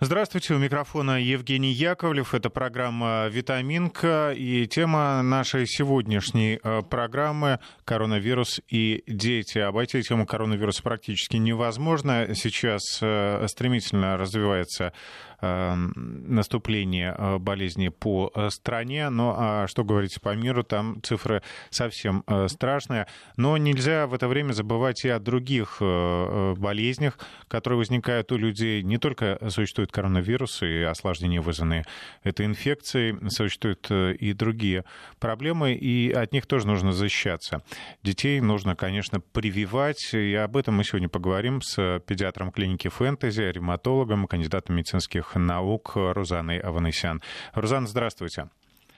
Здравствуйте, у микрофона Евгений Яковлев. Это программа «Витаминка». И тема нашей сегодняшней программы – коронавирус и дети. Обойти тему коронавируса практически невозможно. Сейчас стремительно развивается наступление болезни по стране. Ну, а что говорить по миру, там цифры совсем страшные. Но нельзя в это время забывать и о других болезнях, которые возникают у людей. Не только существуют коронавирусы и осложнения, вызванные этой инфекцией, существуют и другие проблемы, и от них тоже нужно защищаться. Детей нужно, конечно, прививать, и об этом мы сегодня поговорим с педиатром клиники «Фэнтези», ревматологом, кандидатом медицинских наук Рузанной Аванесян. Рузанна, здравствуйте.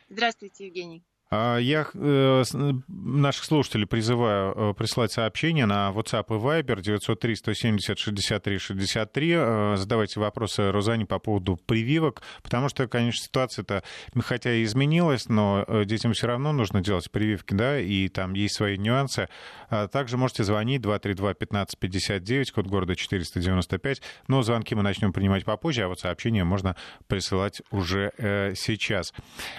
Здравствуйте, Евгений. Я наших слушателей призываю присылать сообщения на WhatsApp и Viber 903-170-63-63. Задавайте вопросы Рузанне по поводу прививок, потому что, конечно, ситуация-то, хотя и изменилась, но детям все равно нужно делать прививки, да, и там есть свои нюансы. Также можете звонить 232-1559, код города 495, но звонки мы начнем принимать попозже, а вот сообщения можно присылать уже сейчас.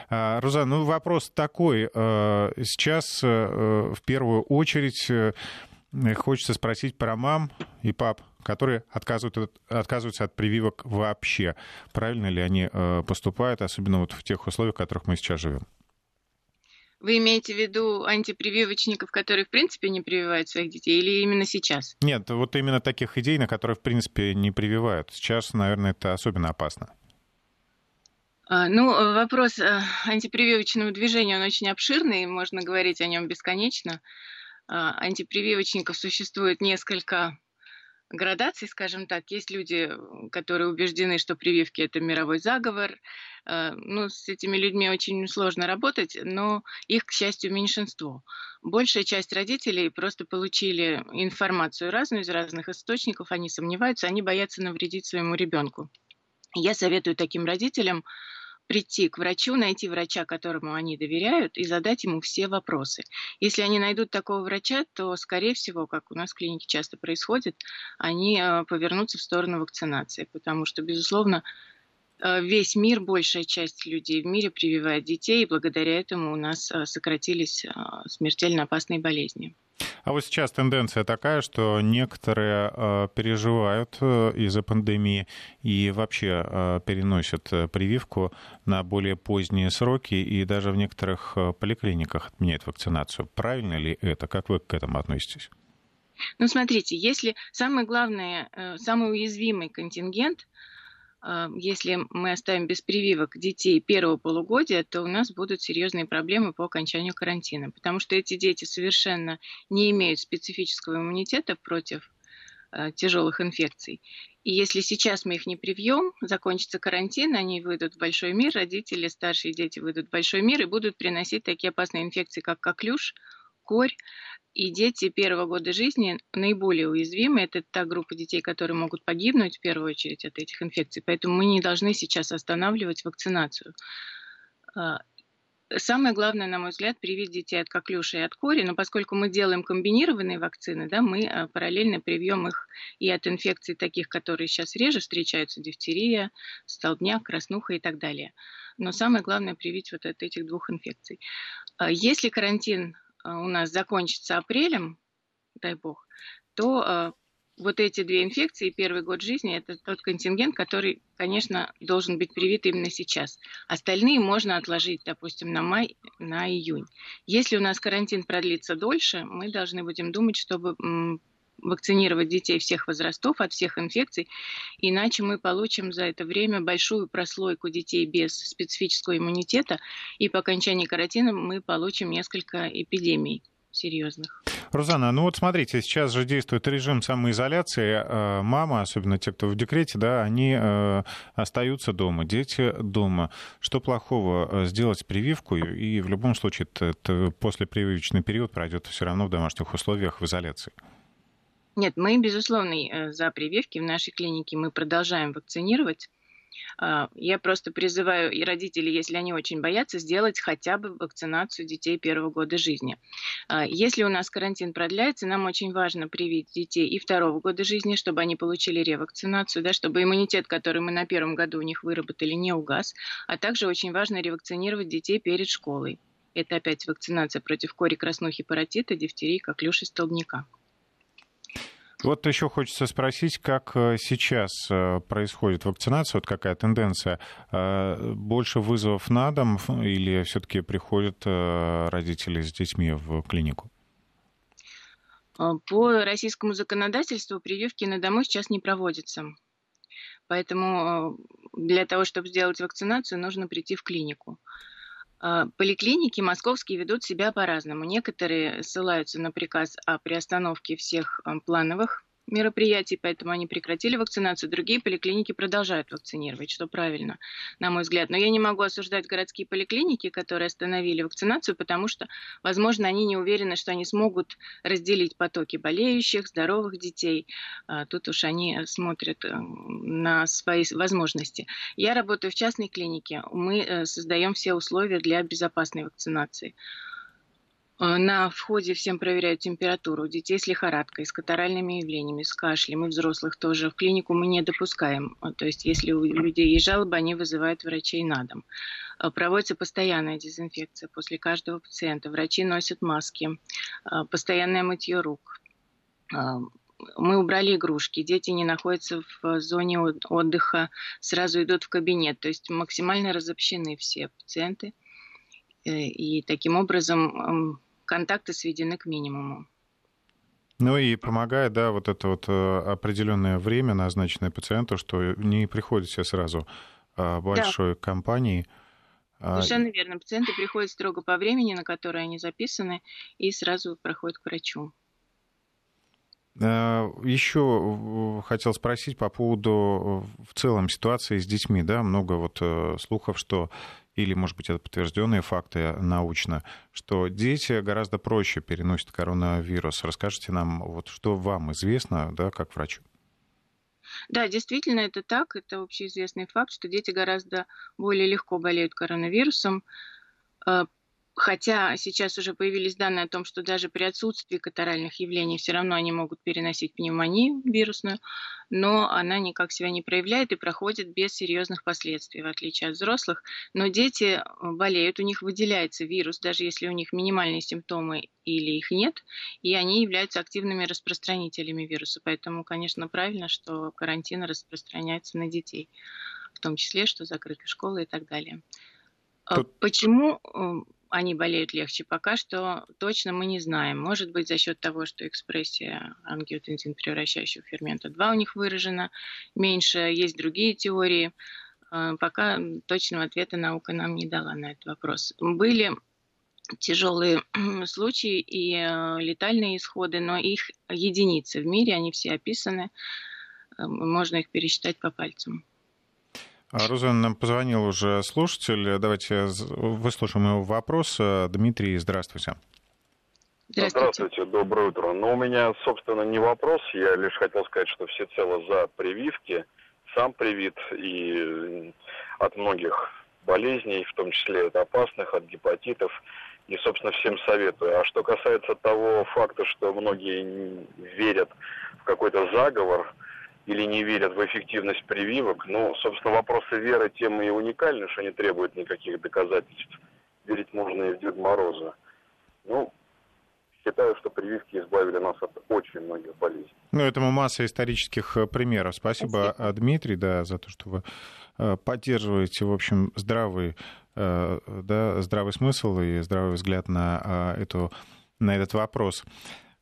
Рузанна, ну вопрос такой. Сейчас в первую очередь хочется спросить про мам и пап, которые отказываются от прививок вообще. Правильно ли они поступают, особенно вот в тех условиях, в которых мы сейчас живем? Вы имеете в виду антипрививочников, которые в принципе не прививают своих детей, или именно сейчас? Нет, вот именно таких идей, на которые в принципе не прививают. Сейчас, наверное, это особенно опасно. Ну, вопрос антипрививочного движения, он очень обширный, можно говорить о нем бесконечно. Антипрививочников существует несколько градаций, скажем так. Есть люди, которые убеждены, что прививки – это мировой заговор. Ну, с этими людьми очень сложно работать, но их, к счастью, меньшинство. Большая часть родителей просто получили информацию разную из разных источников, они сомневаются, они боятся навредить своему ребенку. Я советую таким родителям прийти к врачу, найти врача, которому они доверяют, и задать ему все вопросы. Если они найдут такого врача, то, скорее всего, как у нас в клинике часто происходит, они повернутся в сторону вакцинации, потому что, безусловно, весь мир, большая часть людей в мире прививает детей, и благодаря этому у нас сократились смертельно опасные болезни. А вот сейчас тенденция такая, что некоторые переживают из-за пандемии и вообще переносят прививку на более поздние сроки, и даже в некоторых поликлиниках отменяют вакцинацию. Правильно ли это? Как вы к этому относитесь? Ну, смотрите, если самый главный, самый уязвимый контингент, если мы оставим без прививок детей первого полугодия, то у нас будут серьезные проблемы по окончанию карантина, потому что эти дети совершенно не имеют специфического иммунитета против тяжелых инфекций. И если сейчас мы их не привьем, закончится карантин, они выйдут в большой мир, родители, старшие дети выйдут в большой мир и будут приносить такие опасные инфекции, как коклюш, корь. И дети первого года жизни наиболее уязвимы. Это та группа детей, которые могут погибнуть в первую очередь от этих инфекций. Поэтому мы не должны сейчас останавливать вакцинацию. Самое главное, на мой взгляд, привить детей от коклюша и от кори. Но поскольку мы делаем комбинированные вакцины, да, мы параллельно привьем их и от инфекций таких, которые сейчас реже встречаются. Дифтерия, столбняк, краснуха и так далее. Но самое главное привить вот от этих двух инфекций. Если карантин у нас закончится апрелем, дай бог, то вот эти две инфекции, первый год жизни, это тот контингент, который, конечно, должен быть привит именно сейчас. Остальные можно отложить, допустим, на май, на июнь. Если у нас карантин продлится дольше, мы должны будем думать, чтобы вакцинировать детей всех возрастов от всех инфекций, иначе мы получим за это время большую прослойку детей без специфического иммунитета, и по окончании карантина мы получим несколько эпидемий серьезных. Рузанна, ну вот смотрите, сейчас же действует режим самоизоляции. Мама, особенно те, кто в декрете, да, они остаются дома, дети дома. Что плохого сделать прививку? И в любом случае послепрививочный период пройдет все равно в домашних условиях, в изоляции. Нет, мы, безусловно, за прививки в нашей клинике мы продолжаем вакцинировать. Я просто призываю и родителей, если они очень боятся, сделать хотя бы вакцинацию детей первого года жизни. Если у нас карантин продляется, нам очень важно привить детей и второго года жизни, чтобы они получили ревакцинацию, да, чтобы иммунитет, который мы на первом году у них выработали, не угас. А также очень важно ревакцинировать детей перед школой. Это опять вакцинация против кори, краснухи, паротита, дифтерии, коклюши, столбняка. Вот еще хочется спросить, как сейчас происходит вакцинация, вот какая тенденция? Больше вызовов на дом или все-таки приходят родители с детьми в клинику? По российскому законодательству прививки на дому сейчас не проводятся. Поэтому для того, чтобы сделать вакцинацию, нужно прийти в клинику. Поликлиники московские ведут себя по-разному. Некоторые ссылаются на приказ о приостановке всех плановых мероприятий, поэтому они прекратили вакцинацию. Другие поликлиники продолжают вакцинировать, что правильно, на мой взгляд. Но я не могу осуждать городские поликлиники, которые остановили вакцинацию, потому что, возможно, они не уверены, что они смогут разделить потоки болеющих, здоровых детей. Тут уж они смотрят на свои возможности. Я работаю в частной клинике. Мы создаем все условия для безопасной вакцинации. На входе всем проверяют температуру. У детей с лихорадкой, с катаральными явлениями, с кашлем, и взрослых тоже. В клинику мы не допускаем. То есть, если у людей есть жалобы, они вызывают врачей на дом. Проводится постоянная дезинфекция после каждого пациента. Врачи носят маски. Постоянное мытье рук. Мы убрали игрушки, дети не находятся в зоне отдыха, сразу идут в кабинет. То есть, максимально разобщены все пациенты. И таким образом контакты сведены к минимуму. Ну и помогает, да, вот это вот определенное время, назначенное пациенту, что не приходят все сразу большой компанией. Совершенно верно. Пациенты приходят строго по времени, на которое они записаны, и сразу проходят к врачу. Еще хотел спросить по поводу в целом ситуации с детьми, да, много вот слухов, что или, может быть, это подтвержденные факты научно, что дети гораздо проще переносят коронавирус. Расскажите нам, вот что вам известно, да, как врачу? Да, действительно, это так, это общеизвестный факт, что дети гораздо более легко болеют коронавирусом. Хотя сейчас уже появились данные о том, что даже при отсутствии катаральных явлений все равно они могут переносить пневмонию вирусную, но она никак себя не проявляет и проходит без серьезных последствий, в отличие от взрослых. Но дети болеют, у них выделяется вирус, даже если у них минимальные симптомы или их нет, и они являются активными распространителями вируса. Поэтому, конечно, правильно, что карантин распространяется на детей, в том числе, что закрыты школы и так далее. Почему они болеют легче? Пока что точно мы не знаем. Может быть, за счет того, что экспрессия ангиотензин превращающего фермента 2 у них выражена меньше. Есть другие теории. Пока точного ответа наука нам не дала на этот вопрос. Были тяжелые случаи и летальные исходы, но их единицы в мире, они все описаны. Можно их пересчитать по пальцам. Рузанна, нам позвонил уже слушатель. Давайте выслушаем его вопрос. Дмитрий, здравствуйте. Здравствуйте, доброе утро. Но у меня, собственно, не вопрос. Я лишь хотел сказать, что всецело за прививки. Сам привит и от многих болезней, в том числе от опасных, от гепатитов. И, собственно, всем советую. А что касается того факта, что многие верят в какой-то заговор, или не верят в эффективность прививок. Ну, собственно, вопросы веры тем и уникальны, что не требуют никаких доказательств. Верить можно и в Деда Мороза. Ну, считаю, что прививки избавили нас от очень многих болезней. Ну, этому масса исторических примеров. Спасибо. Дмитрий, да, за то, что вы поддерживаете, в общем, здравый смысл и здравый взгляд на этот вопрос.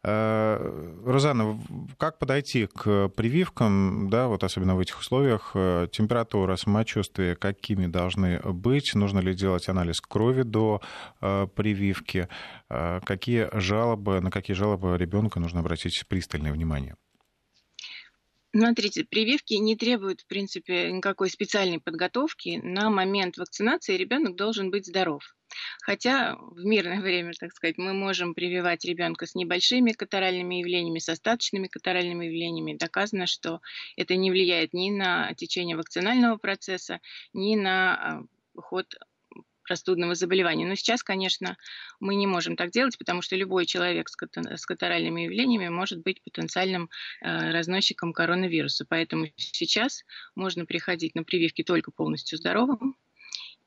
Рузанна, как подойти к прививкам, да, вот особенно в этих условиях? Температура, самочувствие какими должны быть? Нужно ли делать анализ крови до прививки? На какие жалобы ребенка нужно обратить пристальное внимание? Смотрите, прививки не требуют, в принципе, никакой специальной подготовки. На момент вакцинации ребенок должен быть здоров. Хотя в мирное время, так сказать, мы можем прививать ребенка с небольшими катаральными явлениями, с остаточными катаральными явлениями. Доказано, что это не влияет ни на течение вакцинального процесса, ни на ход простудного заболевания. Но сейчас, конечно, мы не можем так делать, потому что любой человек с катаральными явлениями может быть потенциальным разносчиком коронавируса. Поэтому сейчас можно приходить на прививки только полностью здоровым.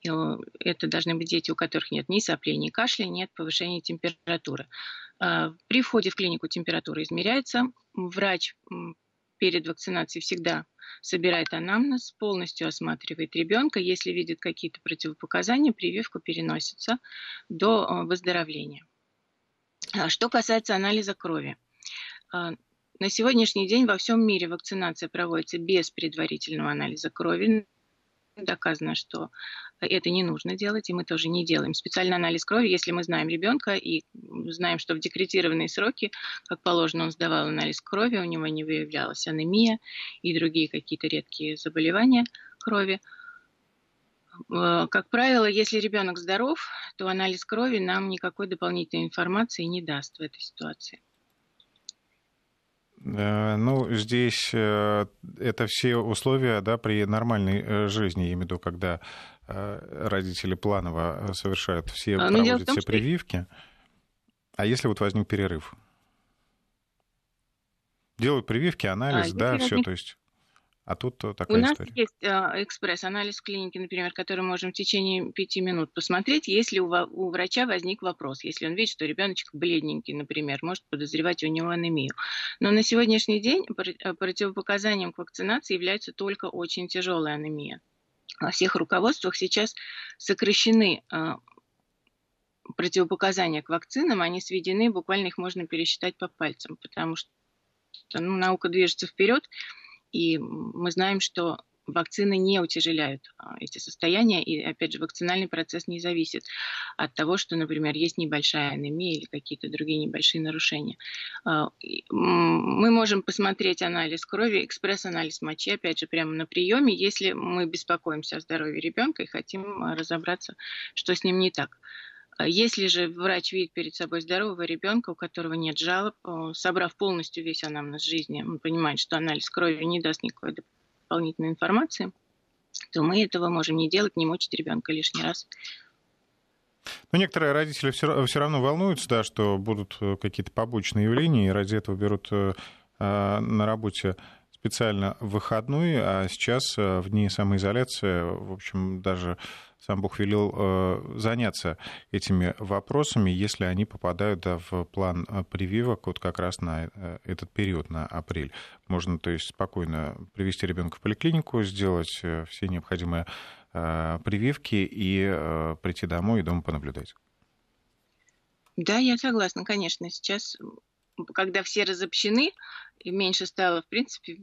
Это должны быть дети, у которых нет ни соплей, ни кашля, нет повышения температуры. При входе в клинику температура измеряется. Врач перед вакцинацией всегда собирает анамнез, полностью осматривает ребенка. Если видит какие-то противопоказания, прививка переносится до выздоровления. Что касается анализа крови. На сегодняшний день во всем мире вакцинация проводится без предварительного анализа крови. Доказано, что это не нужно делать, и мы тоже не делаем. Специальный анализ крови, если мы знаем ребенка и знаем, что в декретированные сроки, как положено, он сдавал анализ крови, у него не выявлялась анемия и другие какие-то редкие заболевания крови. Как правило, если ребенок здоров, то анализ крови нам никакой дополнительной информации не даст в этой ситуации. Ну, здесь это все условия, да, при нормальной жизни, я имею в виду, когда родители планово совершают все, проводят все прививки. А если вот возник перерыв? Делают прививки, анализ, да, все, то есть... А тут такая история. У нас есть экспресс-анализ в клинике, например, который мы можем в течение 5 минут посмотреть, если у врача возник вопрос. Если он видит, что ребеночек бледненький, например, может подозревать у него анемию. Но на сегодняшний день противопоказанием к вакцинации является только очень тяжелая анемия. Во всех руководствах сейчас сокращены противопоказания к вакцинам, они сведены, буквально их можно пересчитать по пальцам, потому что наука движется вперед. И мы знаем, что вакцины не утяжеляют эти состояния, и, опять же, вакцинальный процесс не зависит от того, что, например, есть небольшая анемия или какие-то другие небольшие нарушения. Мы можем посмотреть анализ крови, экспресс-анализ мочи, опять же, прямо на приеме, если мы беспокоимся о здоровье ребенка и хотим разобраться, что с ним не так. Если же врач видит перед собой здорового ребенка, у которого нет жалоб, собрав полностью весь анамнез жизни, он понимает, что анализ крови не даст никакой дополнительной информации, то мы этого можем не делать, не мучить ребенка лишний раз. Но некоторые родители все равно волнуются, да, что будут какие-то побочные явления, и ради этого берут на работе специально выходной, а сейчас в дни самоизоляции, в общем, даже сам Бог велел заняться этими вопросами, если они попадают, да, в план прививок вот как раз на этот период, на апрель. Можно, то есть, спокойно привести ребенка в поликлинику, сделать все необходимые прививки и прийти домой и дома понаблюдать. Да, я согласна, конечно, сейчас... Когда все разобщены, и меньше стало, в принципе,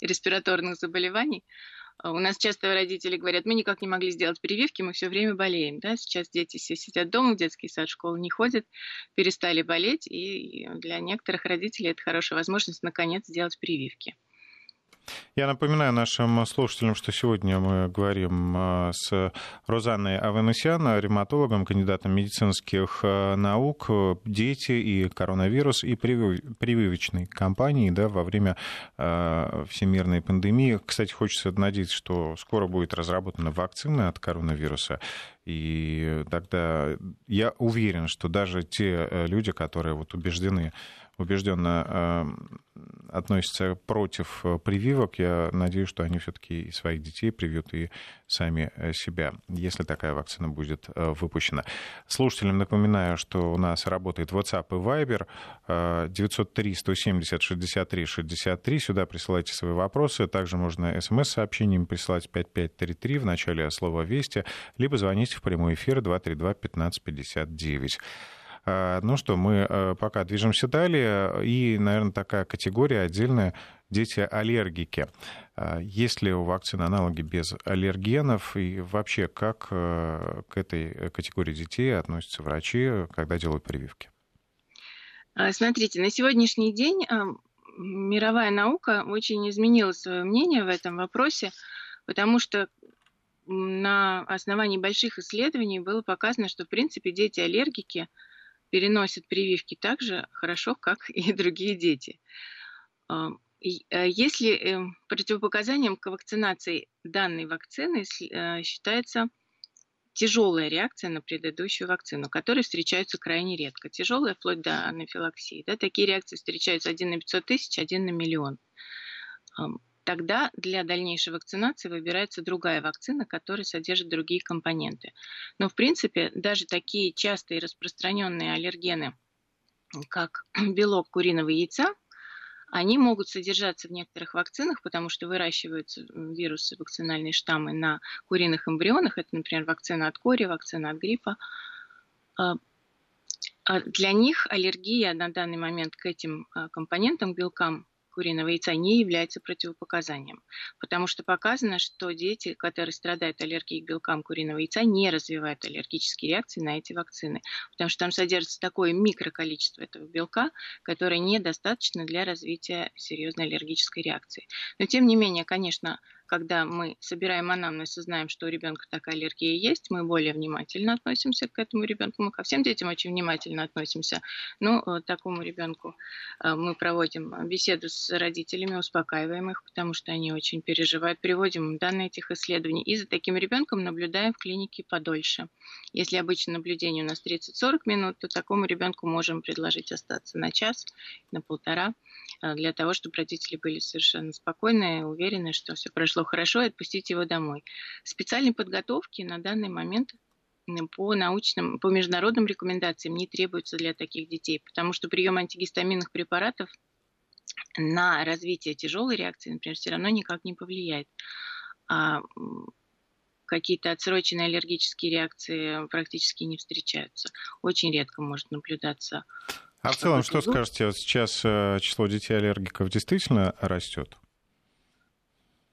респираторных заболеваний, у нас часто родители говорят, мы никак не могли сделать прививки, мы все время болеем. Да? Сейчас дети все сидят дома, в детский сад, в школу не ходят, перестали болеть, и для некоторых родителей это хорошая возможность наконец сделать прививки. Я напоминаю нашим слушателям, что сегодня мы говорим с Рузанной Аванесян, ревматологом, кандидатом медицинских наук, дети и коронавирус, и прививочной кампании, да, во время всемирной пандемии. Кстати, хочется надеяться, что скоро будет разработана вакцина от коронавируса. И тогда я уверен, что даже те люди, которые вот убежденно относятся против прививок, я надеюсь, что они все-таки и своих детей привьют, и сами себя, если такая вакцина будет выпущена. Слушателям напоминаю, что у нас работает WhatsApp и Viber 903-170-63-63. Сюда присылайте свои вопросы. Также можно смс-сообщением присылать 5533 в начале слова «Вести», либо звоните в прямой эфир 232-1559. Ну что, мы пока движемся далее. И, наверное, такая категория отдельная – дети-аллергики. Есть ли у вакцин аналоги без аллергенов? И вообще, как к этой категории детей относятся врачи, когда делают прививки? Смотрите, на сегодняшний день мировая наука очень изменила свое мнение в этом вопросе, потому что на основании больших исследований было показано, что, в принципе, дети-аллергики переносят прививки так же хорошо, как и другие дети. Если противопоказанием к вакцинации данной вакцины считается тяжелая реакция на предыдущую вакцину, которые встречаются крайне редко. Тяжелая, вплоть до анафилаксии. Да, такие реакции встречаются 1 на 500 тысяч, 1 на миллион. Тогда для дальнейшей вакцинации выбирается другая вакцина, которая содержит другие компоненты. Но, в принципе, даже такие частые распространенные аллергены, как белок куриного яйца, они могут содержаться в некоторых вакцинах, потому что выращиваются вирусы, вакцинальные штаммы на куриных эмбрионах. Это, например, вакцина от кори, вакцина от гриппа. Для них аллергия на данный момент к этим компонентам, к белкам куриного яйца, не является противопоказанием, потому что показано, что дети, которые страдают аллергией к белкам куриного яйца, не развивают аллергические реакции на эти вакцины, потому что там содержится такое микроколичество этого белка, которое недостаточно для развития серьезной аллергической реакции. Но тем не менее, конечно, когда мы собираем анамнез и знаем, что у ребенка такая аллергия есть, мы более внимательно относимся к этому ребенку. Мы ко всем детям очень внимательно относимся. Но такому ребенку мы проводим беседу с родителями, успокаиваем их, потому что они очень переживают, приводим им данные этих исследований. И за таким ребенком наблюдаем в клинике подольше. Если обычно наблюдение у нас 30-40 минут, то такому ребенку можем предложить остаться на час, на полтора, для того, чтобы родители были совершенно спокойны, уверены, что все прошло хорошо, и отпустить его домой. Специальной подготовки на данный момент по научным, по международным рекомендациям не требуется для таких детей, потому что прием антигистаминных препаратов на развитие тяжелой реакции, например, все равно никак не повлияет. А какие-то отсроченные аллергические реакции практически не встречаются. Очень редко может наблюдаться. А в целом, что скажете, вот сейчас число детей-аллергиков действительно растет?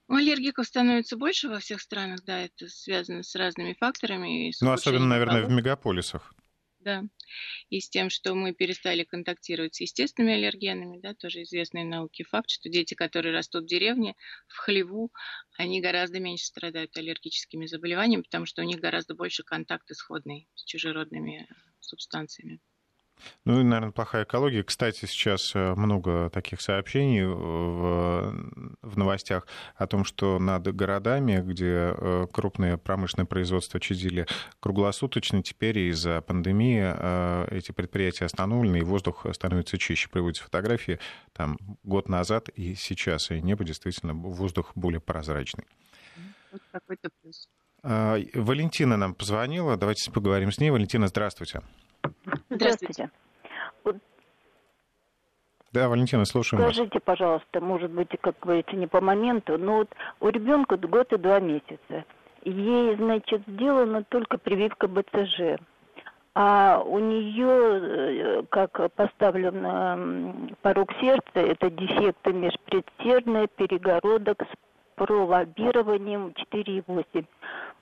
Аллергиков становится больше во всех странах, да, это связано с разными факторами. Ну, особенно, наверное, в мегаполисах. Да, и с тем, что мы перестали контактировать с естественными аллергенами, да, тоже известный науке факт, что дети, которые растут в деревне, в хлеву, они гораздо меньше страдают аллергическими заболеваниями, потому что у них гораздо больше контакт исходный с чужеродными субстанциями. Ну и, наверное, плохая экология. Кстати, сейчас много таких сообщений в новостях о том, что над городами, где крупные промышленные производства чадили круглосуточно, теперь из-за пандемии эти предприятия остановлены, и воздух становится чище. Приводятся фотографии там год назад и сейчас, и небо действительно, воздух более прозрачный. Вот какой-то плюс. Валентина нам позвонила, давайте поговорим с ней. Валентина, здравствуйте. Здравствуйте. Да, Валентина, слушаем вас. Скажите, пожалуйста, может быть, как говорится, не по моменту, но вот у ребенка 1 год и 2 месяца. Ей, значит, сделана только прививка БЦЖ. А у нее, как поставлен порог сердца, это дефекты межпредсердной, перегородок с пролоббированием 4,8.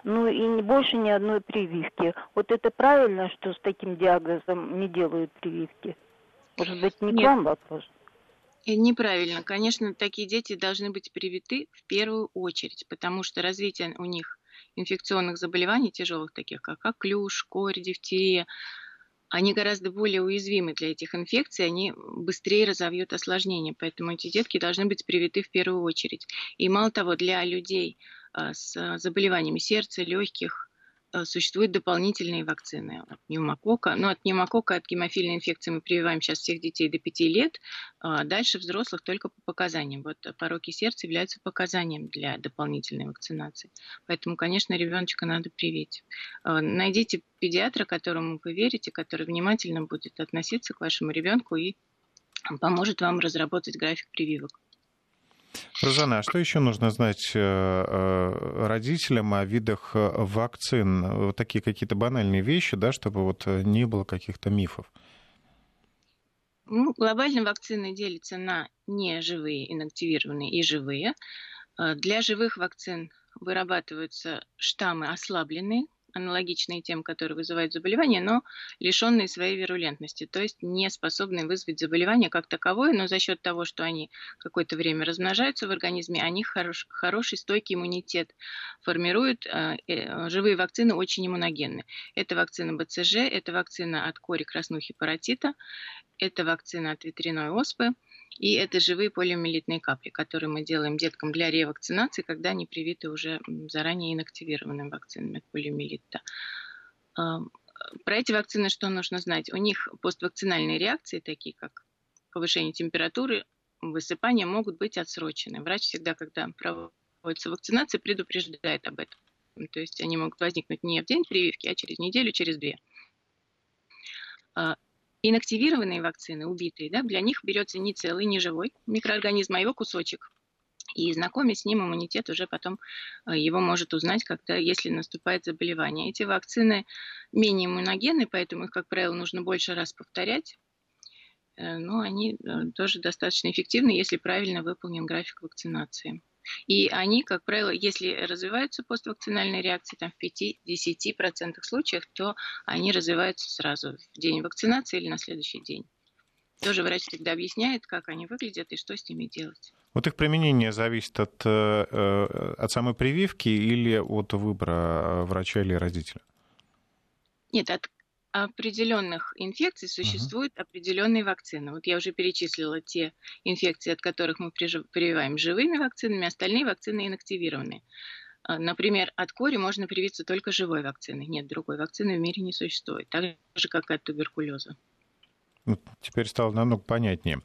Ну и больше ни одной прививки. Вот это правильно, что с таким диагнозом не делают прививки? Может быть, не к вам вопрос? Неправильно. Конечно, такие дети должны быть привиты в первую очередь, потому что развитие у них инфекционных заболеваний тяжелых, таких как коклюш, корь, дифтерия, они гораздо более уязвимы для этих инфекций, они быстрее разовьют осложнения, поэтому эти детки должны быть привиты в первую очередь. И мало того, для людей с заболеваниями сердца, легких существуют дополнительные вакцины от пневмокока. Но от пневмокока, от гемофильной инфекции мы прививаем сейчас всех детей до 5 лет, дальше взрослых только по показаниям. Вот пороки сердца являются показанием для дополнительной вакцинации. Поэтому, конечно, ребеночка надо привить. Найдите педиатра, которому вы верите, который внимательно будет относиться к вашему ребенку и поможет вам разработать график прививок. Рузанна, а что еще нужно знать родителям о видах вакцин? Вот такие какие-то банальные вещи, да, чтобы вот не было каких-то мифов. Ну, глобально вакцины делятся на неживые, инактивированные и живые. Для живых вакцин вырабатываются штаммы ослабленные, аналогичные тем, которые вызывают заболевания, но лишенные своей вирулентности, то есть не способные вызвать заболевание как таковое, но за счет того, что они какое-то время размножаются в организме, они хороший стойкий иммунитет формируют. Живые вакцины очень иммуногенны. Это вакцина БЦЖ, это вакцина от кори, краснухи, паротита, это вакцина от ветряной оспы. И это живые полиомиелитные капли, которые мы делаем деткам для ревакцинации, когда они привиты уже заранее инактивированными вакцинами от полиомиелита. Про эти вакцины что нужно знать? У них поствакцинальные реакции, такие как повышение температуры, высыпание, могут быть отсрочены. Врач всегда, когда проводится вакцинация, предупреждает об этом. То есть они могут возникнуть не в день прививки, а через неделю, через две. Инактивированные вакцины, убитые, да, для них берется не целый, не живой микроорганизм, а его кусочек. И знакомясь с ним, иммунитет уже потом его может узнать, когда, если наступает заболевание. Эти вакцины менее иммуногенны, поэтому их, как правило, нужно больше раз повторять. Но они тоже достаточно эффективны, если правильно выполнен график вакцинации. И они, как правило, если развиваются поствакцинальные реакции, там в 5-10% случаев, то они развиваются сразу в день вакцинации или на следующий день. Тоже врач всегда объясняет, как они выглядят и что с ними делать. Вот их применение зависит от самой прививки или от выбора врача или родителя? Нет, от определенных инфекций существуют определенные вакцины. Вот я уже перечислила те инфекции, от которых мы прививаем живыми вакцинами, остальные вакцины инактивированные. Например, от кори можно привиться только живой вакциной. Нет, другой вакцины в мире не существует. Так же, как и от туберкулеза. Теперь стало намного понятнее.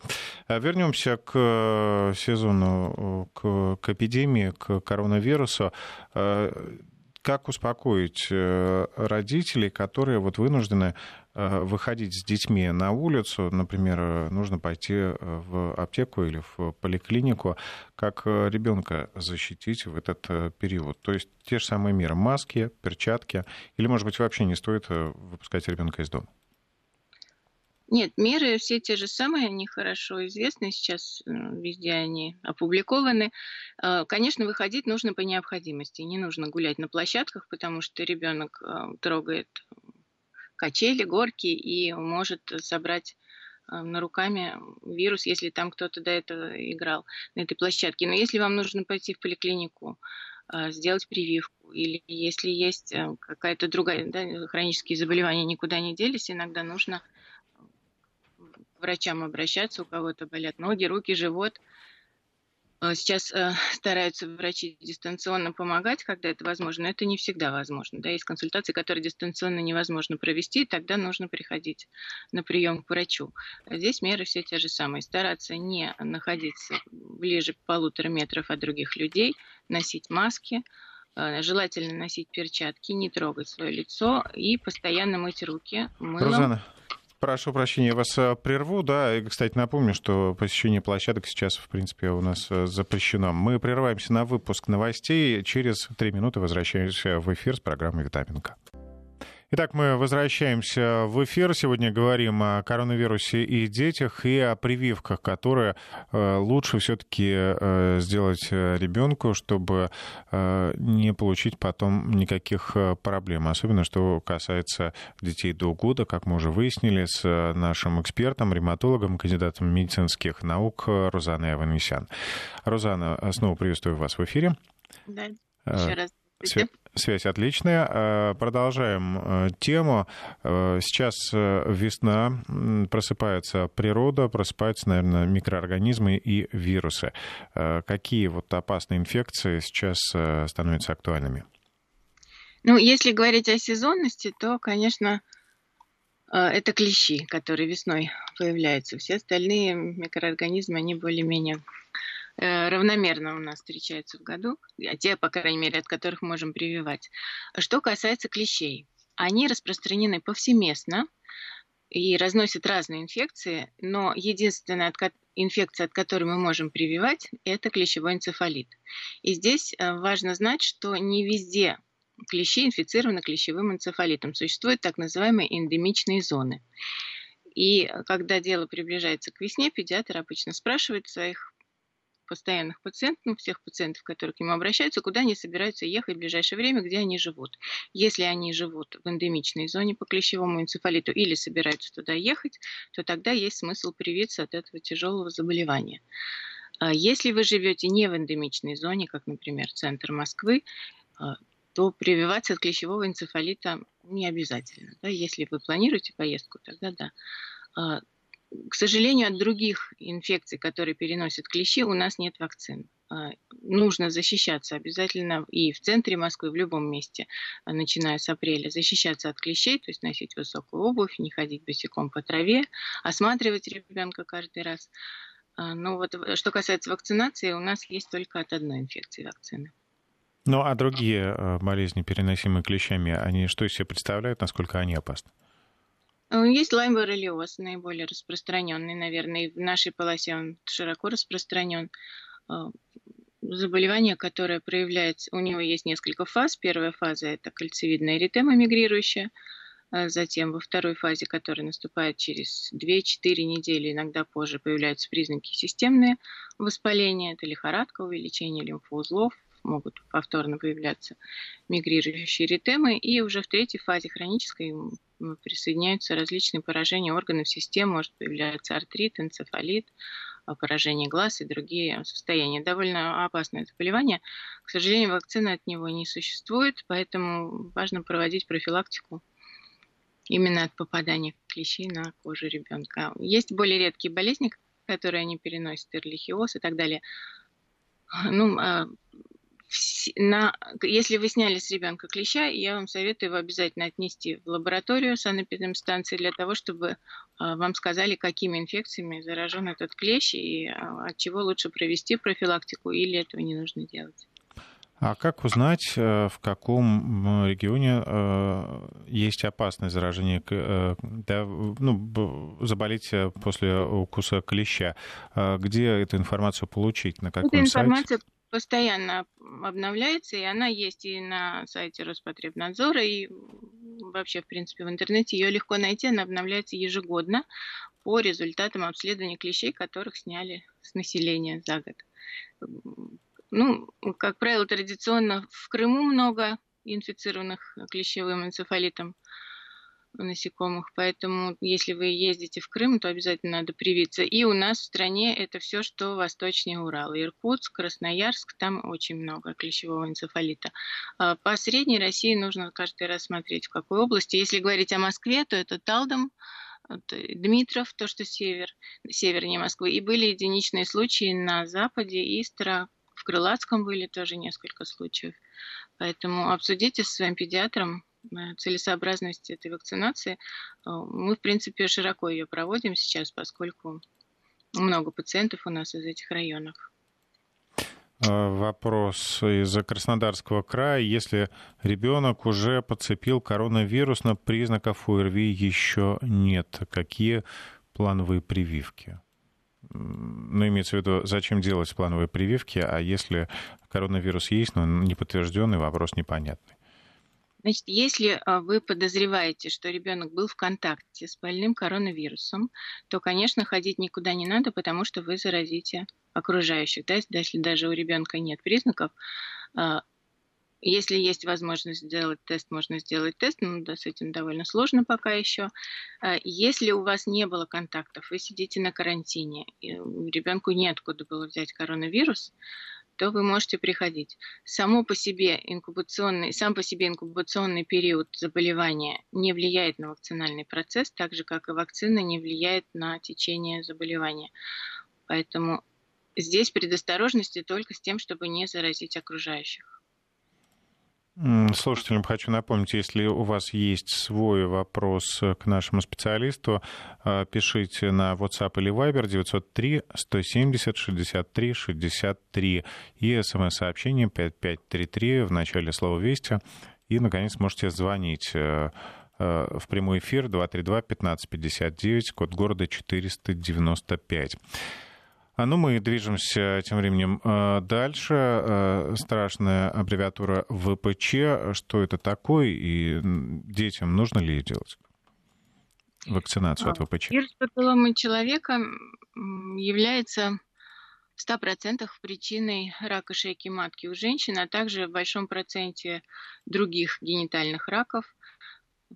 Вернемся к сезону, к эпидемии, к коронавирусу. Как успокоить родителей, которые вот вынуждены выходить с детьми на улицу? Например, нужно пойти в аптеку или в поликлинику. Как ребенка защитить в этот период? То есть те же самые меры: маски, перчатки. Или, может быть, вообще не стоит выпускать ребенка из дома? Нет, меры все те же самые, они хорошо известны, сейчас везде они опубликованы. Конечно, выходить нужно по необходимости, не нужно гулять на площадках, потому что ребенок трогает качели, горки и может собрать руками вирус, если там кто-то до этого играл на этой площадке. Но если вам нужно пойти в поликлинику, сделать прививку, или если есть какая-то другая, да, хронические заболевания никуда не делись, иногда нужно врачам обращаться, у кого-то болят ноги, руки, живот. Сейчас стараются врачи дистанционно помогать, когда это возможно, но это не всегда возможно. Да? Есть консультации, которые дистанционно невозможно провести, и тогда нужно приходить на прием к врачу. Здесь меры все те же самые. Стараться не находиться ближе 1,5 метра от других людей, носить маски, желательно носить перчатки, не трогать свое лицо и постоянно мыть руки мылом. Рузанна, прошу прощения, я вас прерву, да, и, кстати, напомню, что посещение площадок сейчас, в принципе, у нас запрещено. Мы прерываемся на выпуск новостей, через 3 минуты возвращаемся в эфир с программой «Витаминка». Итак, мы возвращаемся в эфир. Сегодня говорим о коронавирусе и детях, и о прививках, которые лучше все-таки сделать ребенку, чтобы не получить потом никаких проблем. Особенно, что касается детей до года, как мы уже выяснили с нашим экспертом, ревматологом, кандидатом медицинских наук Рузанной Аванесян. Рузанна, снова приветствую вас в эфире. Да, еще раз. Связь отличная. Продолжаем тему. Сейчас весна, просыпается природа, просыпаются, наверное, микроорганизмы и вирусы. Какие вот опасные инфекции сейчас становятся актуальными? Ну, если говорить о сезонности, то, конечно, это клещи, которые весной появляются. Все остальные микроорганизмы, они более-менее равномерно у нас встречаются в году, а те, по крайней мере, от которых мы можем прививать. Что касается клещей, они распространены повсеместно и разносят разные инфекции, но единственная инфекция, от которой мы можем прививать, это клещевой энцефалит. И здесь важно знать, что не везде клещи инфицированы клещевым энцефалитом. Существуют так называемые эндемичные зоны. И когда дело приближается к весне, педиатр обычно спрашивает своих постоянных пациентов, ну, всех пациентов, которые к нему обращаются, куда они собираются ехать в ближайшее время, где они живут. Если они живут в эндемичной зоне по клещевому энцефалиту или собираются туда ехать, то тогда есть смысл привиться от этого тяжелого заболевания. Если вы живете не в эндемичной зоне, как, например, центр Москвы, то прививаться от клещевого энцефалита не обязательно. Да? Если вы планируете поездку, тогда да. К сожалению, от других инфекций, которые переносят клещи, у нас нет вакцин. Нужно защищаться обязательно и в центре Москвы, в любом месте, начиная с апреля, защищаться от клещей, то есть носить высокую обувь, не ходить босиком по траве, осматривать ребенка каждый раз. Но вот что касается вакцинации, у нас есть только от одной инфекции вакцины. Ну а другие болезни, переносимые клещами, они что из себя представляют, насколько они опасны? Есть лаймборрелиоз, наиболее распространенный, наверное, и в нашей полосе он широко распространен. Заболевание, которое проявляется, у него есть несколько фаз. Первая фаза – это кольцевидная эритема мигрирующая. Затем во второй фазе, которая наступает через 2-4 недели, иногда позже, появляются признаки системные воспаления. Это лихорадка, увеличение лимфоузлов, могут повторно появляться мигрирующие эритемы. И уже в третьей фазе хронической присоединяются различные поражения органов системы. Может появляться артрит, энцефалит, поражение глаз и другие состояния. Довольно опасное заболевание. К сожалению, вакцины от него не существует, поэтому важно проводить профилактику именно от попадания клещей на кожу ребенка. Есть более редкие болезни, которые они переносят, эрлихиоз и так далее. Ну, если вы сняли с ребенка клеща, я вам советую его обязательно отнести в лабораторию санэпидемстанции для того, чтобы вам сказали, какими инфекциями заражен этот клещ и от чего лучше провести профилактику или этого не нужно делать. А как узнать, в каком регионе есть опасное заражение, да, ну, заболеть после укуса клеща? Где эту информацию получить, на каком сайте? Эта информация постоянно обновляется, и она есть и на сайте Роспотребнадзора, и вообще, в принципе, в интернете ее легко найти, она обновляется ежегодно по результатам обследования клещей, которых сняли с населения за год. Ну, как правило, традиционно в Крыму много инфицированных клещевым энцефалитом насекомых, поэтому если вы ездите в Крым, то обязательно надо привиться. И у нас в стране это все, что восточнее Урала. Иркутск, Красноярск, там очень много клещевого энцефалита. По Средней России нужно каждый раз смотреть, в какой области. Если говорить о Москве, то это Талдом, Дмитров, то, что севернее Москвы. И были единичные случаи на Западе, Истра. В Крылатском были тоже несколько случаев. Поэтому обсудите со своим педиатром целесообразность этой вакцинации. Мы, в принципе, широко ее проводим сейчас, поскольку много пациентов у нас из этих районов. Вопрос из Краснодарского края. Если ребенок уже подцепил коронавирус, но признаков ОРВИ еще нет, какие плановые прививки? Ну, имеется в виду, зачем делать плановые прививки, а если коронавирус есть, но не подтвержденный, вопрос непонятный. Значит, если вы подозреваете, что ребенок был в контакте с больным коронавирусом, то, конечно, ходить никуда не надо, потому что вы заразите окружающих. Да? Если даже у ребенка нет признаков, если есть возможность сделать тест, можно сделать тест, но да, с этим довольно сложно пока еще. Если у вас не было контактов, вы сидите на карантине, ребенку неоткуда было взять коронавирус, то вы можете приходить. Сам по себе инкубационный период заболевания не влияет на вакцинальный процесс, так же, как и вакцина не влияет на течение заболевания. Поэтому здесь предосторожности только с тем, чтобы не заразить окружающих. Слушателям хочу напомнить, если у вас есть свой вопрос к нашему специалисту, пишите на WhatsApp или Viber 903-170-63-63 и смс-сообщение 5533 в начале слова «Вести». И, наконец, можете звонить в прямой эфир 232-1559, код города 495. Ну, мы движемся тем временем дальше. Страшная аббревиатура ВПЧ. Что это такое и детям нужно ли делать вакцинацию от ВПЧ? Вирус папилломы человека является в 100% причиной рака шейки матки у женщин, а также в большом проценте других генитальных раков,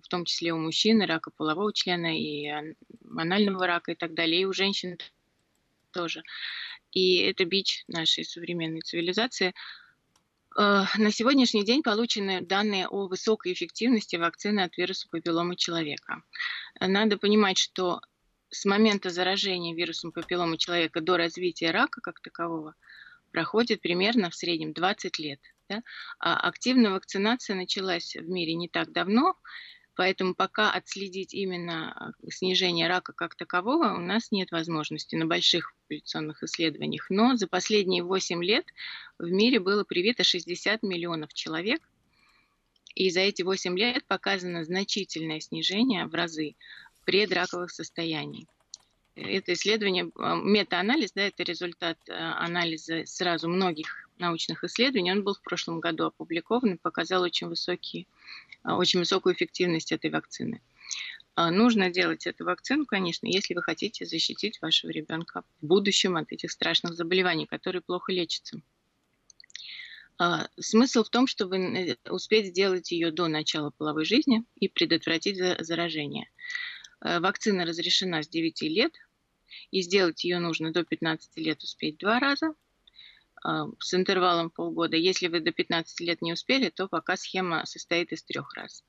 в том числе у мужчин, рака полового члена и анального рака и так далее, и у женщин тоже. И это бич нашей современной цивилизации. На сегодняшний день получены данные о высокой эффективности вакцины от вируса папилломы человека. Надо понимать, что с момента заражения вирусом папилломы человека до развития рака как такового проходит примерно в среднем 20 лет. Да? А активная вакцинация началась в мире не так давно, поэтому пока отследить именно снижение рака как такового у нас нет возможности на больших популяционных исследованиях. Но за последние 8 лет в мире было привито 60 миллионов человек. И за эти 8 лет показано значительное снижение в разы предраковых состояний. Это исследование, метаанализ, да, это результат анализа сразу многих научных исследований. Он был в прошлом году опубликован и показал очень высокую эффективность этой вакцины. Нужно делать эту вакцину, конечно, если вы хотите защитить вашего ребенка в будущем от этих страшных заболеваний, которые плохо лечатся. Смысл в том, чтобы успеть сделать ее до начала половой жизни и предотвратить заражение. Вакцина разрешена с 9 лет, и сделать ее нужно до 15 лет успеть 2 раза с интервалом полгода. Если вы до 15 лет не успели, то пока схема состоит из 3 раз.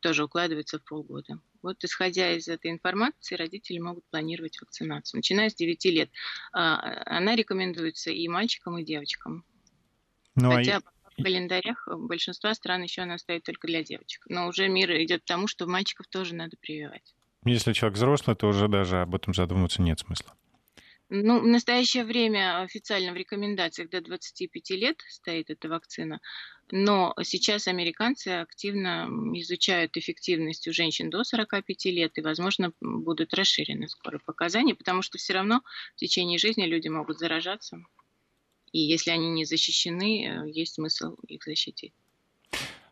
Тоже укладывается в полгода. Вот исходя из этой информации, родители могут планировать вакцинацию, начиная с 9 лет. Она рекомендуется и мальчикам, и девочкам. Хотя в календарях большинства стран еще она стоит только для девочек. Но уже мир идет к тому, что мальчиков тоже надо прививать. Если человек взрослый, то уже даже об этом задумываться нет смысла. Ну, в настоящее время официально в рекомендациях до 25 лет стоит эта вакцина, но сейчас американцы активно изучают эффективность у женщин до 45 лет, и, возможно, будут расширены скоро показания, потому что все равно в течение жизни люди могут заражаться, и если они не защищены, есть смысл их защитить.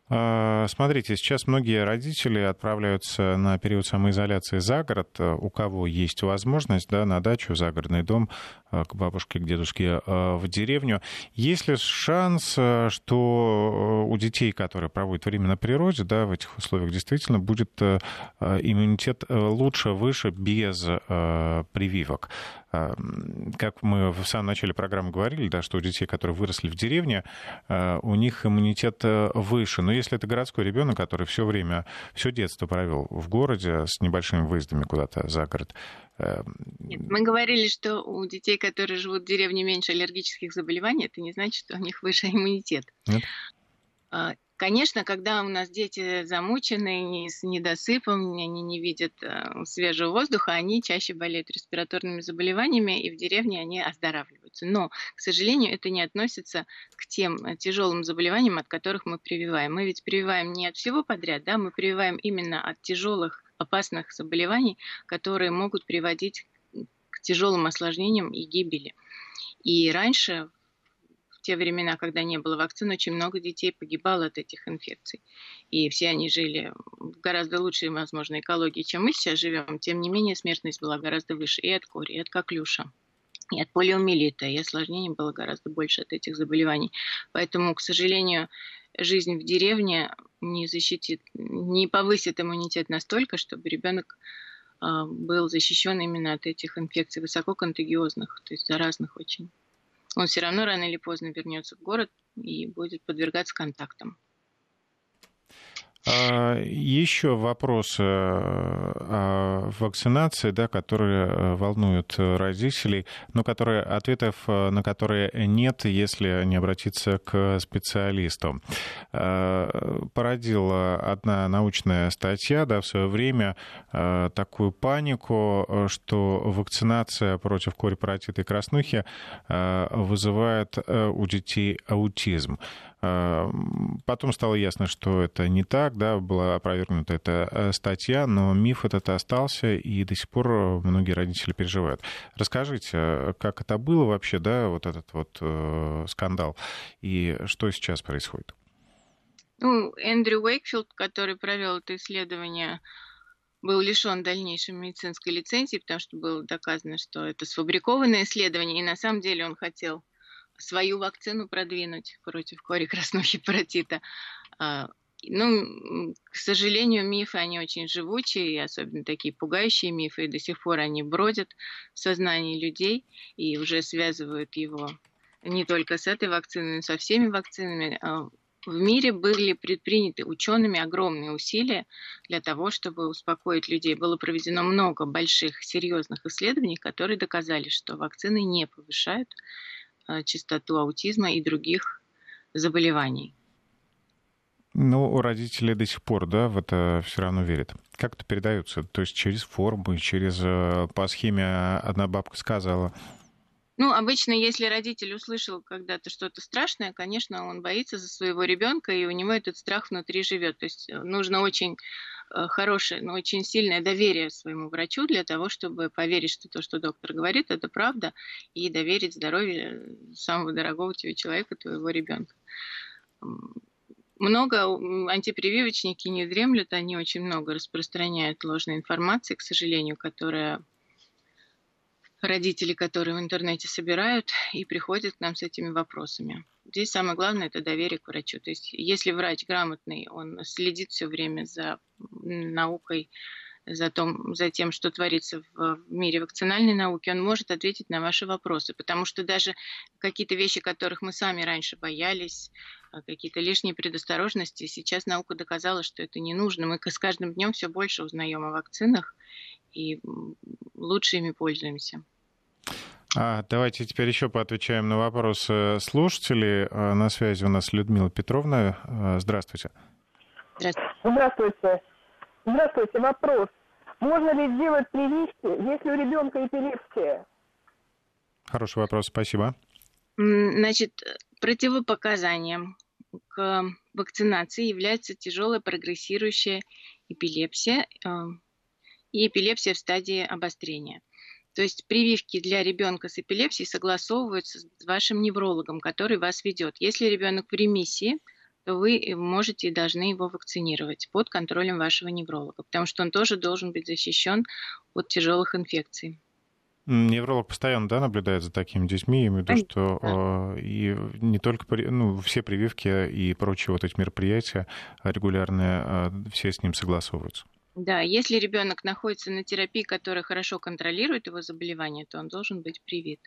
Смотрите, сейчас многие родители отправляются на период самоизоляции за город, у кого есть возможность, да, на дачу, загородный дом, к бабушке, к дедушке, в деревню. Есть ли шанс, что у детей, которые проводят время на природе, да, в этих условиях действительно будет иммунитет лучше, выше, без прививок? Как мы в самом начале программы говорили, да, что у детей, которые выросли в деревне, у них иммунитет выше. Но если это городской ребенок, который все время, все детство провел в городе с небольшими выездами куда-то за город. Нет, мы говорили, что у детей, которые живут в деревне, меньше аллергических заболеваний, это не значит, что у них выше иммунитет. Нет. Конечно, когда у нас дети замучены, с недосыпом, они не видят свежего воздуха, они чаще болеют респираторными заболеваниями, и в деревне они оздоравливаются. Но, к сожалению, это не относится к тем тяжелым заболеваниям, от которых мы прививаем. Мы ведь прививаем не от всего подряд, да, мы прививаем именно от тяжелых, опасных заболеваний, которые могут приводить к тяжелым осложнениям и гибели. И раньше, в те времена, когда не было вакцин, очень много детей погибало от этих инфекций. И все они жили в гораздо лучшей, возможно, экологии, чем мы сейчас живем. Тем не менее, смертность была гораздо выше и от кори, и от коклюша, и от полиомиелита, и осложнений было гораздо больше от этих заболеваний. Поэтому, к сожалению, жизнь в деревне не защитит, не повысит иммунитет настолько, чтобы ребенок был защищен именно от этих инфекций высококонтагиозных, то есть заразных очень. Он все равно рано или поздно вернется в город и будет подвергаться контактам. Еще вопрос о вакцинации, да, которые волнуют родителей, но которые, ответов на которые нет, если не обратиться к специалисту. Породила одна научная статья, да, в свое время такую панику, что вакцинация против кори-паротита и краснухи вызывает у детей аутизм. Потом стало ясно, что это не так, да, была опровергнута эта статья, но миф этот остался, и до сих пор многие родители переживают. Расскажите, как это было вообще, да, вот этот вот скандал, и что сейчас происходит? Ну, Эндрю Уэйкфилд, который провел это исследование, был лишен дальнейшей медицинской лицензии, потому что было доказано, что это сфабрикованное исследование, и на самом деле он хотел свою вакцину продвинуть против кори-красного гепатита. Ну, к сожалению, мифы, они очень живучие, особенно такие пугающие мифы, и до сих пор они бродят в сознании людей и уже связывают его не только с этой вакциной, но со всеми вакцинами. В мире были предприняты учеными огромные усилия для того, чтобы успокоить людей. Было проведено много больших, серьезных исследований, которые доказали, что вакцины не повышают частоту аутизма и других заболеваний. Ну, родители до сих пор, да, в это все равно верят. Как это передается? То есть через форму, через по схеме одна бабка сказала. Ну, обычно, если родитель услышал когда-то что-то страшное, конечно, он боится за своего ребенка, и у него этот страх внутри живет. То есть нужно очень хорошее, но очень сильное доверие своему врачу для того, чтобы поверить, что то, что доктор говорит, это правда, и доверить здоровью самого дорогого тебе человека, твоего ребенка. Много антипрививочники не дремлют, они очень много распространяют ложной информации, к сожалению, которая родители, которые в интернете собирают и приходят к нам с этими вопросами. Здесь самое главное – это доверие к врачу. То есть если врач грамотный, он следит все время за наукой, за тем, что творится в мире вакцинальной науки, он может ответить на ваши вопросы. Потому что даже какие-то вещи, которых мы сами раньше боялись, какие-то лишние предосторожности, сейчас наука доказала, что это не нужно. Мы с каждым днем все больше узнаем о вакцинах и лучше ими пользуемся. Давайте теперь еще поотвечаем на вопросы слушателей. На связи у нас Людмила Петровна. Здравствуйте. Здравствуйте. Здравствуйте. Вопрос. Можно ли делать прививки, если у ребенка эпилепсия? Хороший вопрос. Спасибо. Значит, противопоказанием к вакцинации является тяжелая прогрессирующая эпилепсия и эпилепсия в стадии обострения. То есть прививки для ребенка с эпилепсией согласовываются с вашим неврологом, который вас ведет. Если ребенок в ремиссии, то вы можете и должны его вакцинировать под контролем вашего невролога, потому что он тоже должен быть защищен от тяжелых инфекций. Невролог постоянно, да, наблюдает за такими детьми, я имею в виду, что и не только все прививки и прочие вот эти мероприятия регулярные, все с ним согласовываются. Да, если ребенок находится на терапии, которая хорошо контролирует его заболевание, то он должен быть привит.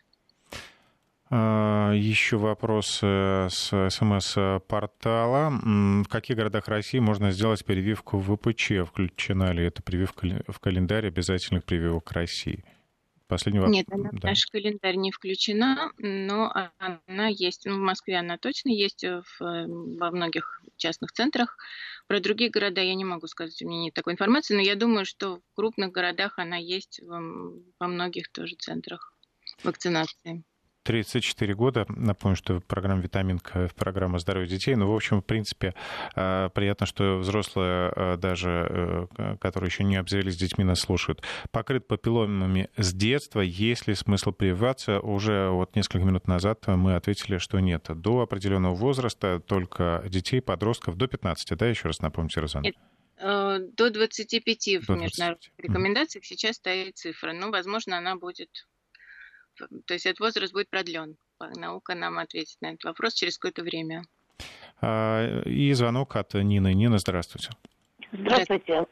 Еще вопрос с СМС-портала. В каких городах России можно сделать прививку в ВПЧ? Включена ли эта прививка в календарь обязательных прививок России? Последний вопрос. Нет, она в наш календарь не включена, но она есть. В Москве она точно есть, во многих частных центрах. Про другие города я не могу сказать, у меня нет такой информации, но я думаю, что в крупных городах она есть, во многих тоже центрах вакцинации. 34 года. Напомню, что программа «Витаминка» — программа «Здоровье детей». Ну, в общем, в принципе, приятно, что взрослые, даже которые еще не обзавелись детьми, нас слушают. Покрыт папилломами с детства. Есть ли смысл прививаться? Уже вот несколько минут назад мы ответили, что нет. До определенного возраста только детей, подростков до 15. Да, еще раз напомните, Розанна? До 25 в международных рекомендациях сейчас стоит цифра. Ну, возможно, она будет... То есть этот возраст будет продлен. Наука нам ответит на этот вопрос через какое-то время. И звонок от Нины. Нина, здравствуйте. Здравствуйте.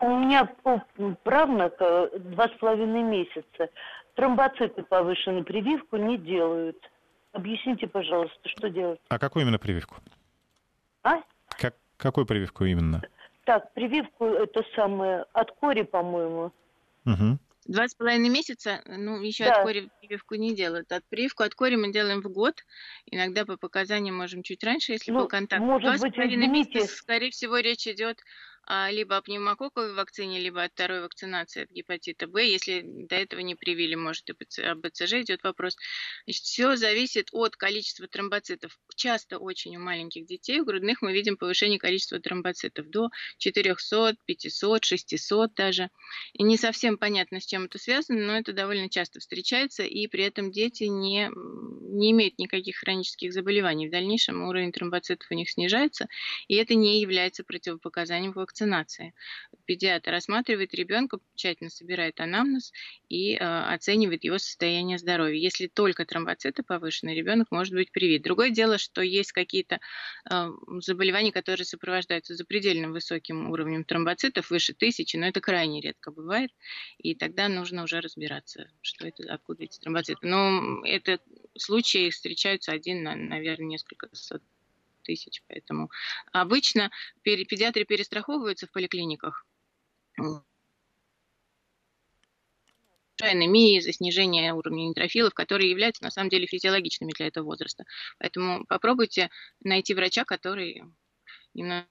У меня правнук 2,5 месяца. Тромбоциты повышенную прививку не делают. Объясните, пожалуйста, что делать? А какую именно прививку? А? Какую прививку именно? Так, прививку это самое от кори, по-моему. Угу. 2,5 месяца, ну, еще да. От кори прививку не делают. Прививку от кори мы делаем в год. Иногда по показаниям можем чуть раньше, если был контакт. 2,5 месяца, скорее всего, речь идет либо о пневмококковой вакцине, либо от второй вакцинации от гепатита Б. Если до этого не привили, может, и о БЦЖ идет вопрос. Значит, все зависит от количества тромбоцитов. Часто очень у маленьких детей, у грудных, мы видим повышение количества тромбоцитов до 400, 500, 600 даже. И не совсем понятно, с чем это связано, но это довольно часто встречается, и при этом дети не имеют никаких хронических заболеваний. В дальнейшем уровень тромбоцитов у них снижается, и это не является противопоказанием к вакцине. вакцинации. Педиатр осматривает ребенка, тщательно собирает анамнез и оценивает его состояние здоровья. Если только тромбоциты повышены, ребенок может быть привит. Другое дело, что есть какие-то заболевания, которые сопровождаются запредельно высоким уровнем тромбоцитов, выше 1000, но это крайне редко бывает, и тогда нужно уже разбираться, что это, откуда эти тромбоциты. Но это случаи встречаются один на, наверное, несколько сот тысяч. Поэтому обычно педиатры перестраховываются в поликлиниках. Анемии, за снижение уровня нейтрофилов, которые являются на самом деле физиологичными для этого возраста. Поэтому попробуйте найти врача, который немножко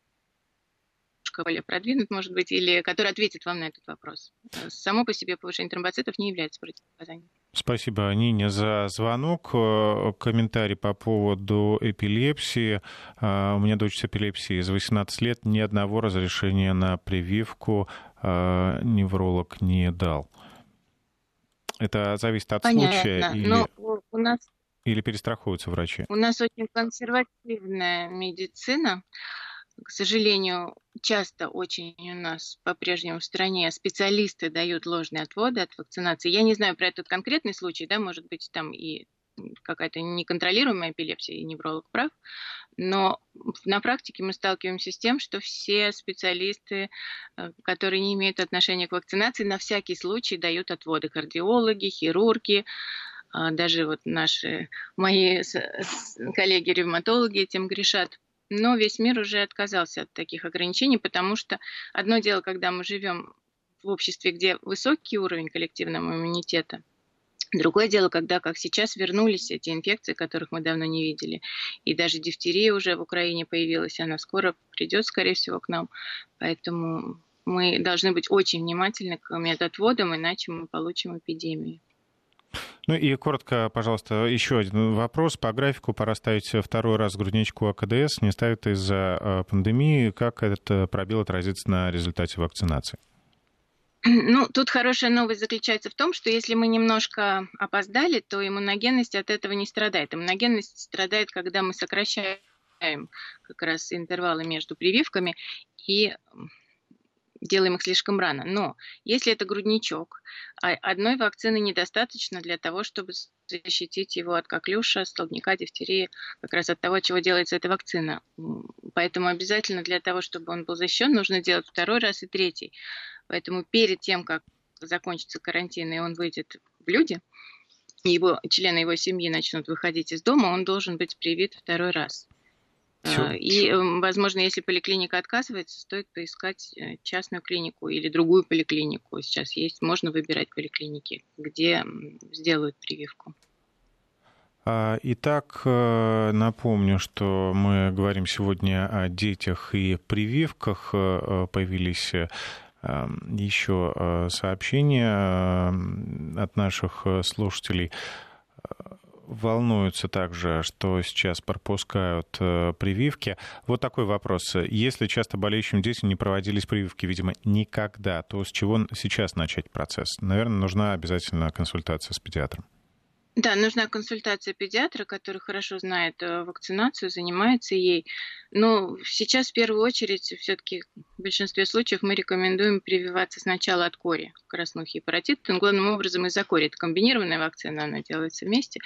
более продвинут, может быть, или который ответит вам на этот вопрос. Само по себе повышение тромбоцитов не является противопоказанием. Спасибо, Нине, за звонок. Комментарий по поводу эпилепсии. У меня дочь с эпилепсией из 18 лет. Ни одного разрешения на прививку невролог не дал. Это зависит от случая или перестраховываются врачи? У нас очень консервативная медицина. К сожалению, часто очень у нас по-прежнему в стране специалисты дают ложные отводы от вакцинации. Я не знаю про этот конкретный случай, да, может быть, там и какая-то неконтролируемая эпилепсия, и невролог прав, но на практике мы сталкиваемся с тем, что все специалисты, которые не имеют отношения к вакцинации, на всякий случай дают отводы. Кардиологи, хирурги. Даже вот мои коллеги-ревматологи этим грешат. Но весь мир уже отказался от таких ограничений, потому что одно дело, когда мы живем в обществе, где высокий уровень коллективного иммунитета, другое дело, когда, как сейчас, вернулись эти инфекции, которых мы давно не видели. И даже дифтерия уже в Украине появилась, она скоро придет, скорее всего, к нам. Поэтому мы должны быть очень внимательны к медотводам, иначе мы получим эпидемию. Ну и коротко, пожалуйста, еще один вопрос. По графику пора ставить второй раз грудничку АКДС. Не ставят из-за пандемии. Как этот пробел отразится на результате вакцинации? Ну, тут хорошая новость заключается в том, что если мы немножко опоздали, то иммуногенность от этого не страдает. Иммуногенность страдает, когда мы сокращаем как раз интервалы между прививками и делаем их слишком рано. Но если это грудничок, одной вакцины недостаточно для того, чтобы защитить его от коклюша, столбняка, дифтерии, как раз от того, чего делается эта вакцина. Поэтому обязательно для того, чтобы он был защищен, нужно делать второй раз и третий. Поэтому перед тем, как закончится карантин и он выйдет в люди, члены его семьи начнут выходить из дома, он должен быть привит второй раз. И, возможно, если поликлиника отказывается, стоит поискать частную клинику или другую поликлинику. Сейчас есть, можно выбирать поликлиники, где сделают прививку. Итак, напомню, что мы говорим сегодня о детях и прививках. Появились еще сообщения от наших слушателей. Волнуются также, что сейчас пропускают прививки. Вот такой вопрос. Если часто болеющим детям не проводились прививки, видимо, никогда, то с чего сейчас начать процесс? Наверное, нужна обязательно консультация с педиатром. Да, нужна консультация педиатра, который хорошо знает вакцинацию, занимается ей. Но сейчас в первую очередь все-таки в большинстве случаев мы рекомендуем прививаться сначала от кори, краснухи и паротита. Главным образом из-за кори. Это комбинированная вакцина, она делается вместе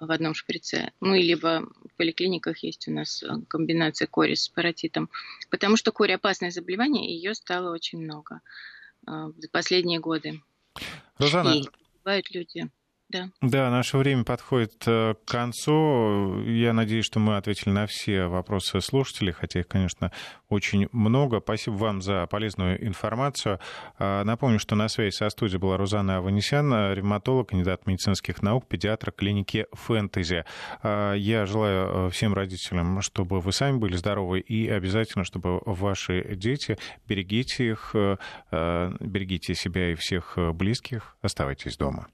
в одном шприце. Ну, и либо в поликлиниках есть у нас комбинация кори с паротитом. Потому что корь опасное заболевание, и ее стало очень много за последние годы. Рузанна. И бывают люди... Да, наше время подходит к концу. Я надеюсь, что мы ответили на все вопросы слушателей, хотя их, конечно, очень много. Спасибо вам за полезную информацию. Напомню, что на связи со студией была Рузанна Аванесян, ревматолог, кандидат медицинских наук, педиатр клиники «Фэнтези». Я желаю всем родителям, чтобы вы сами были здоровы и обязательно, чтобы ваши дети, берегите их, берегите себя и всех близких, оставайтесь дома.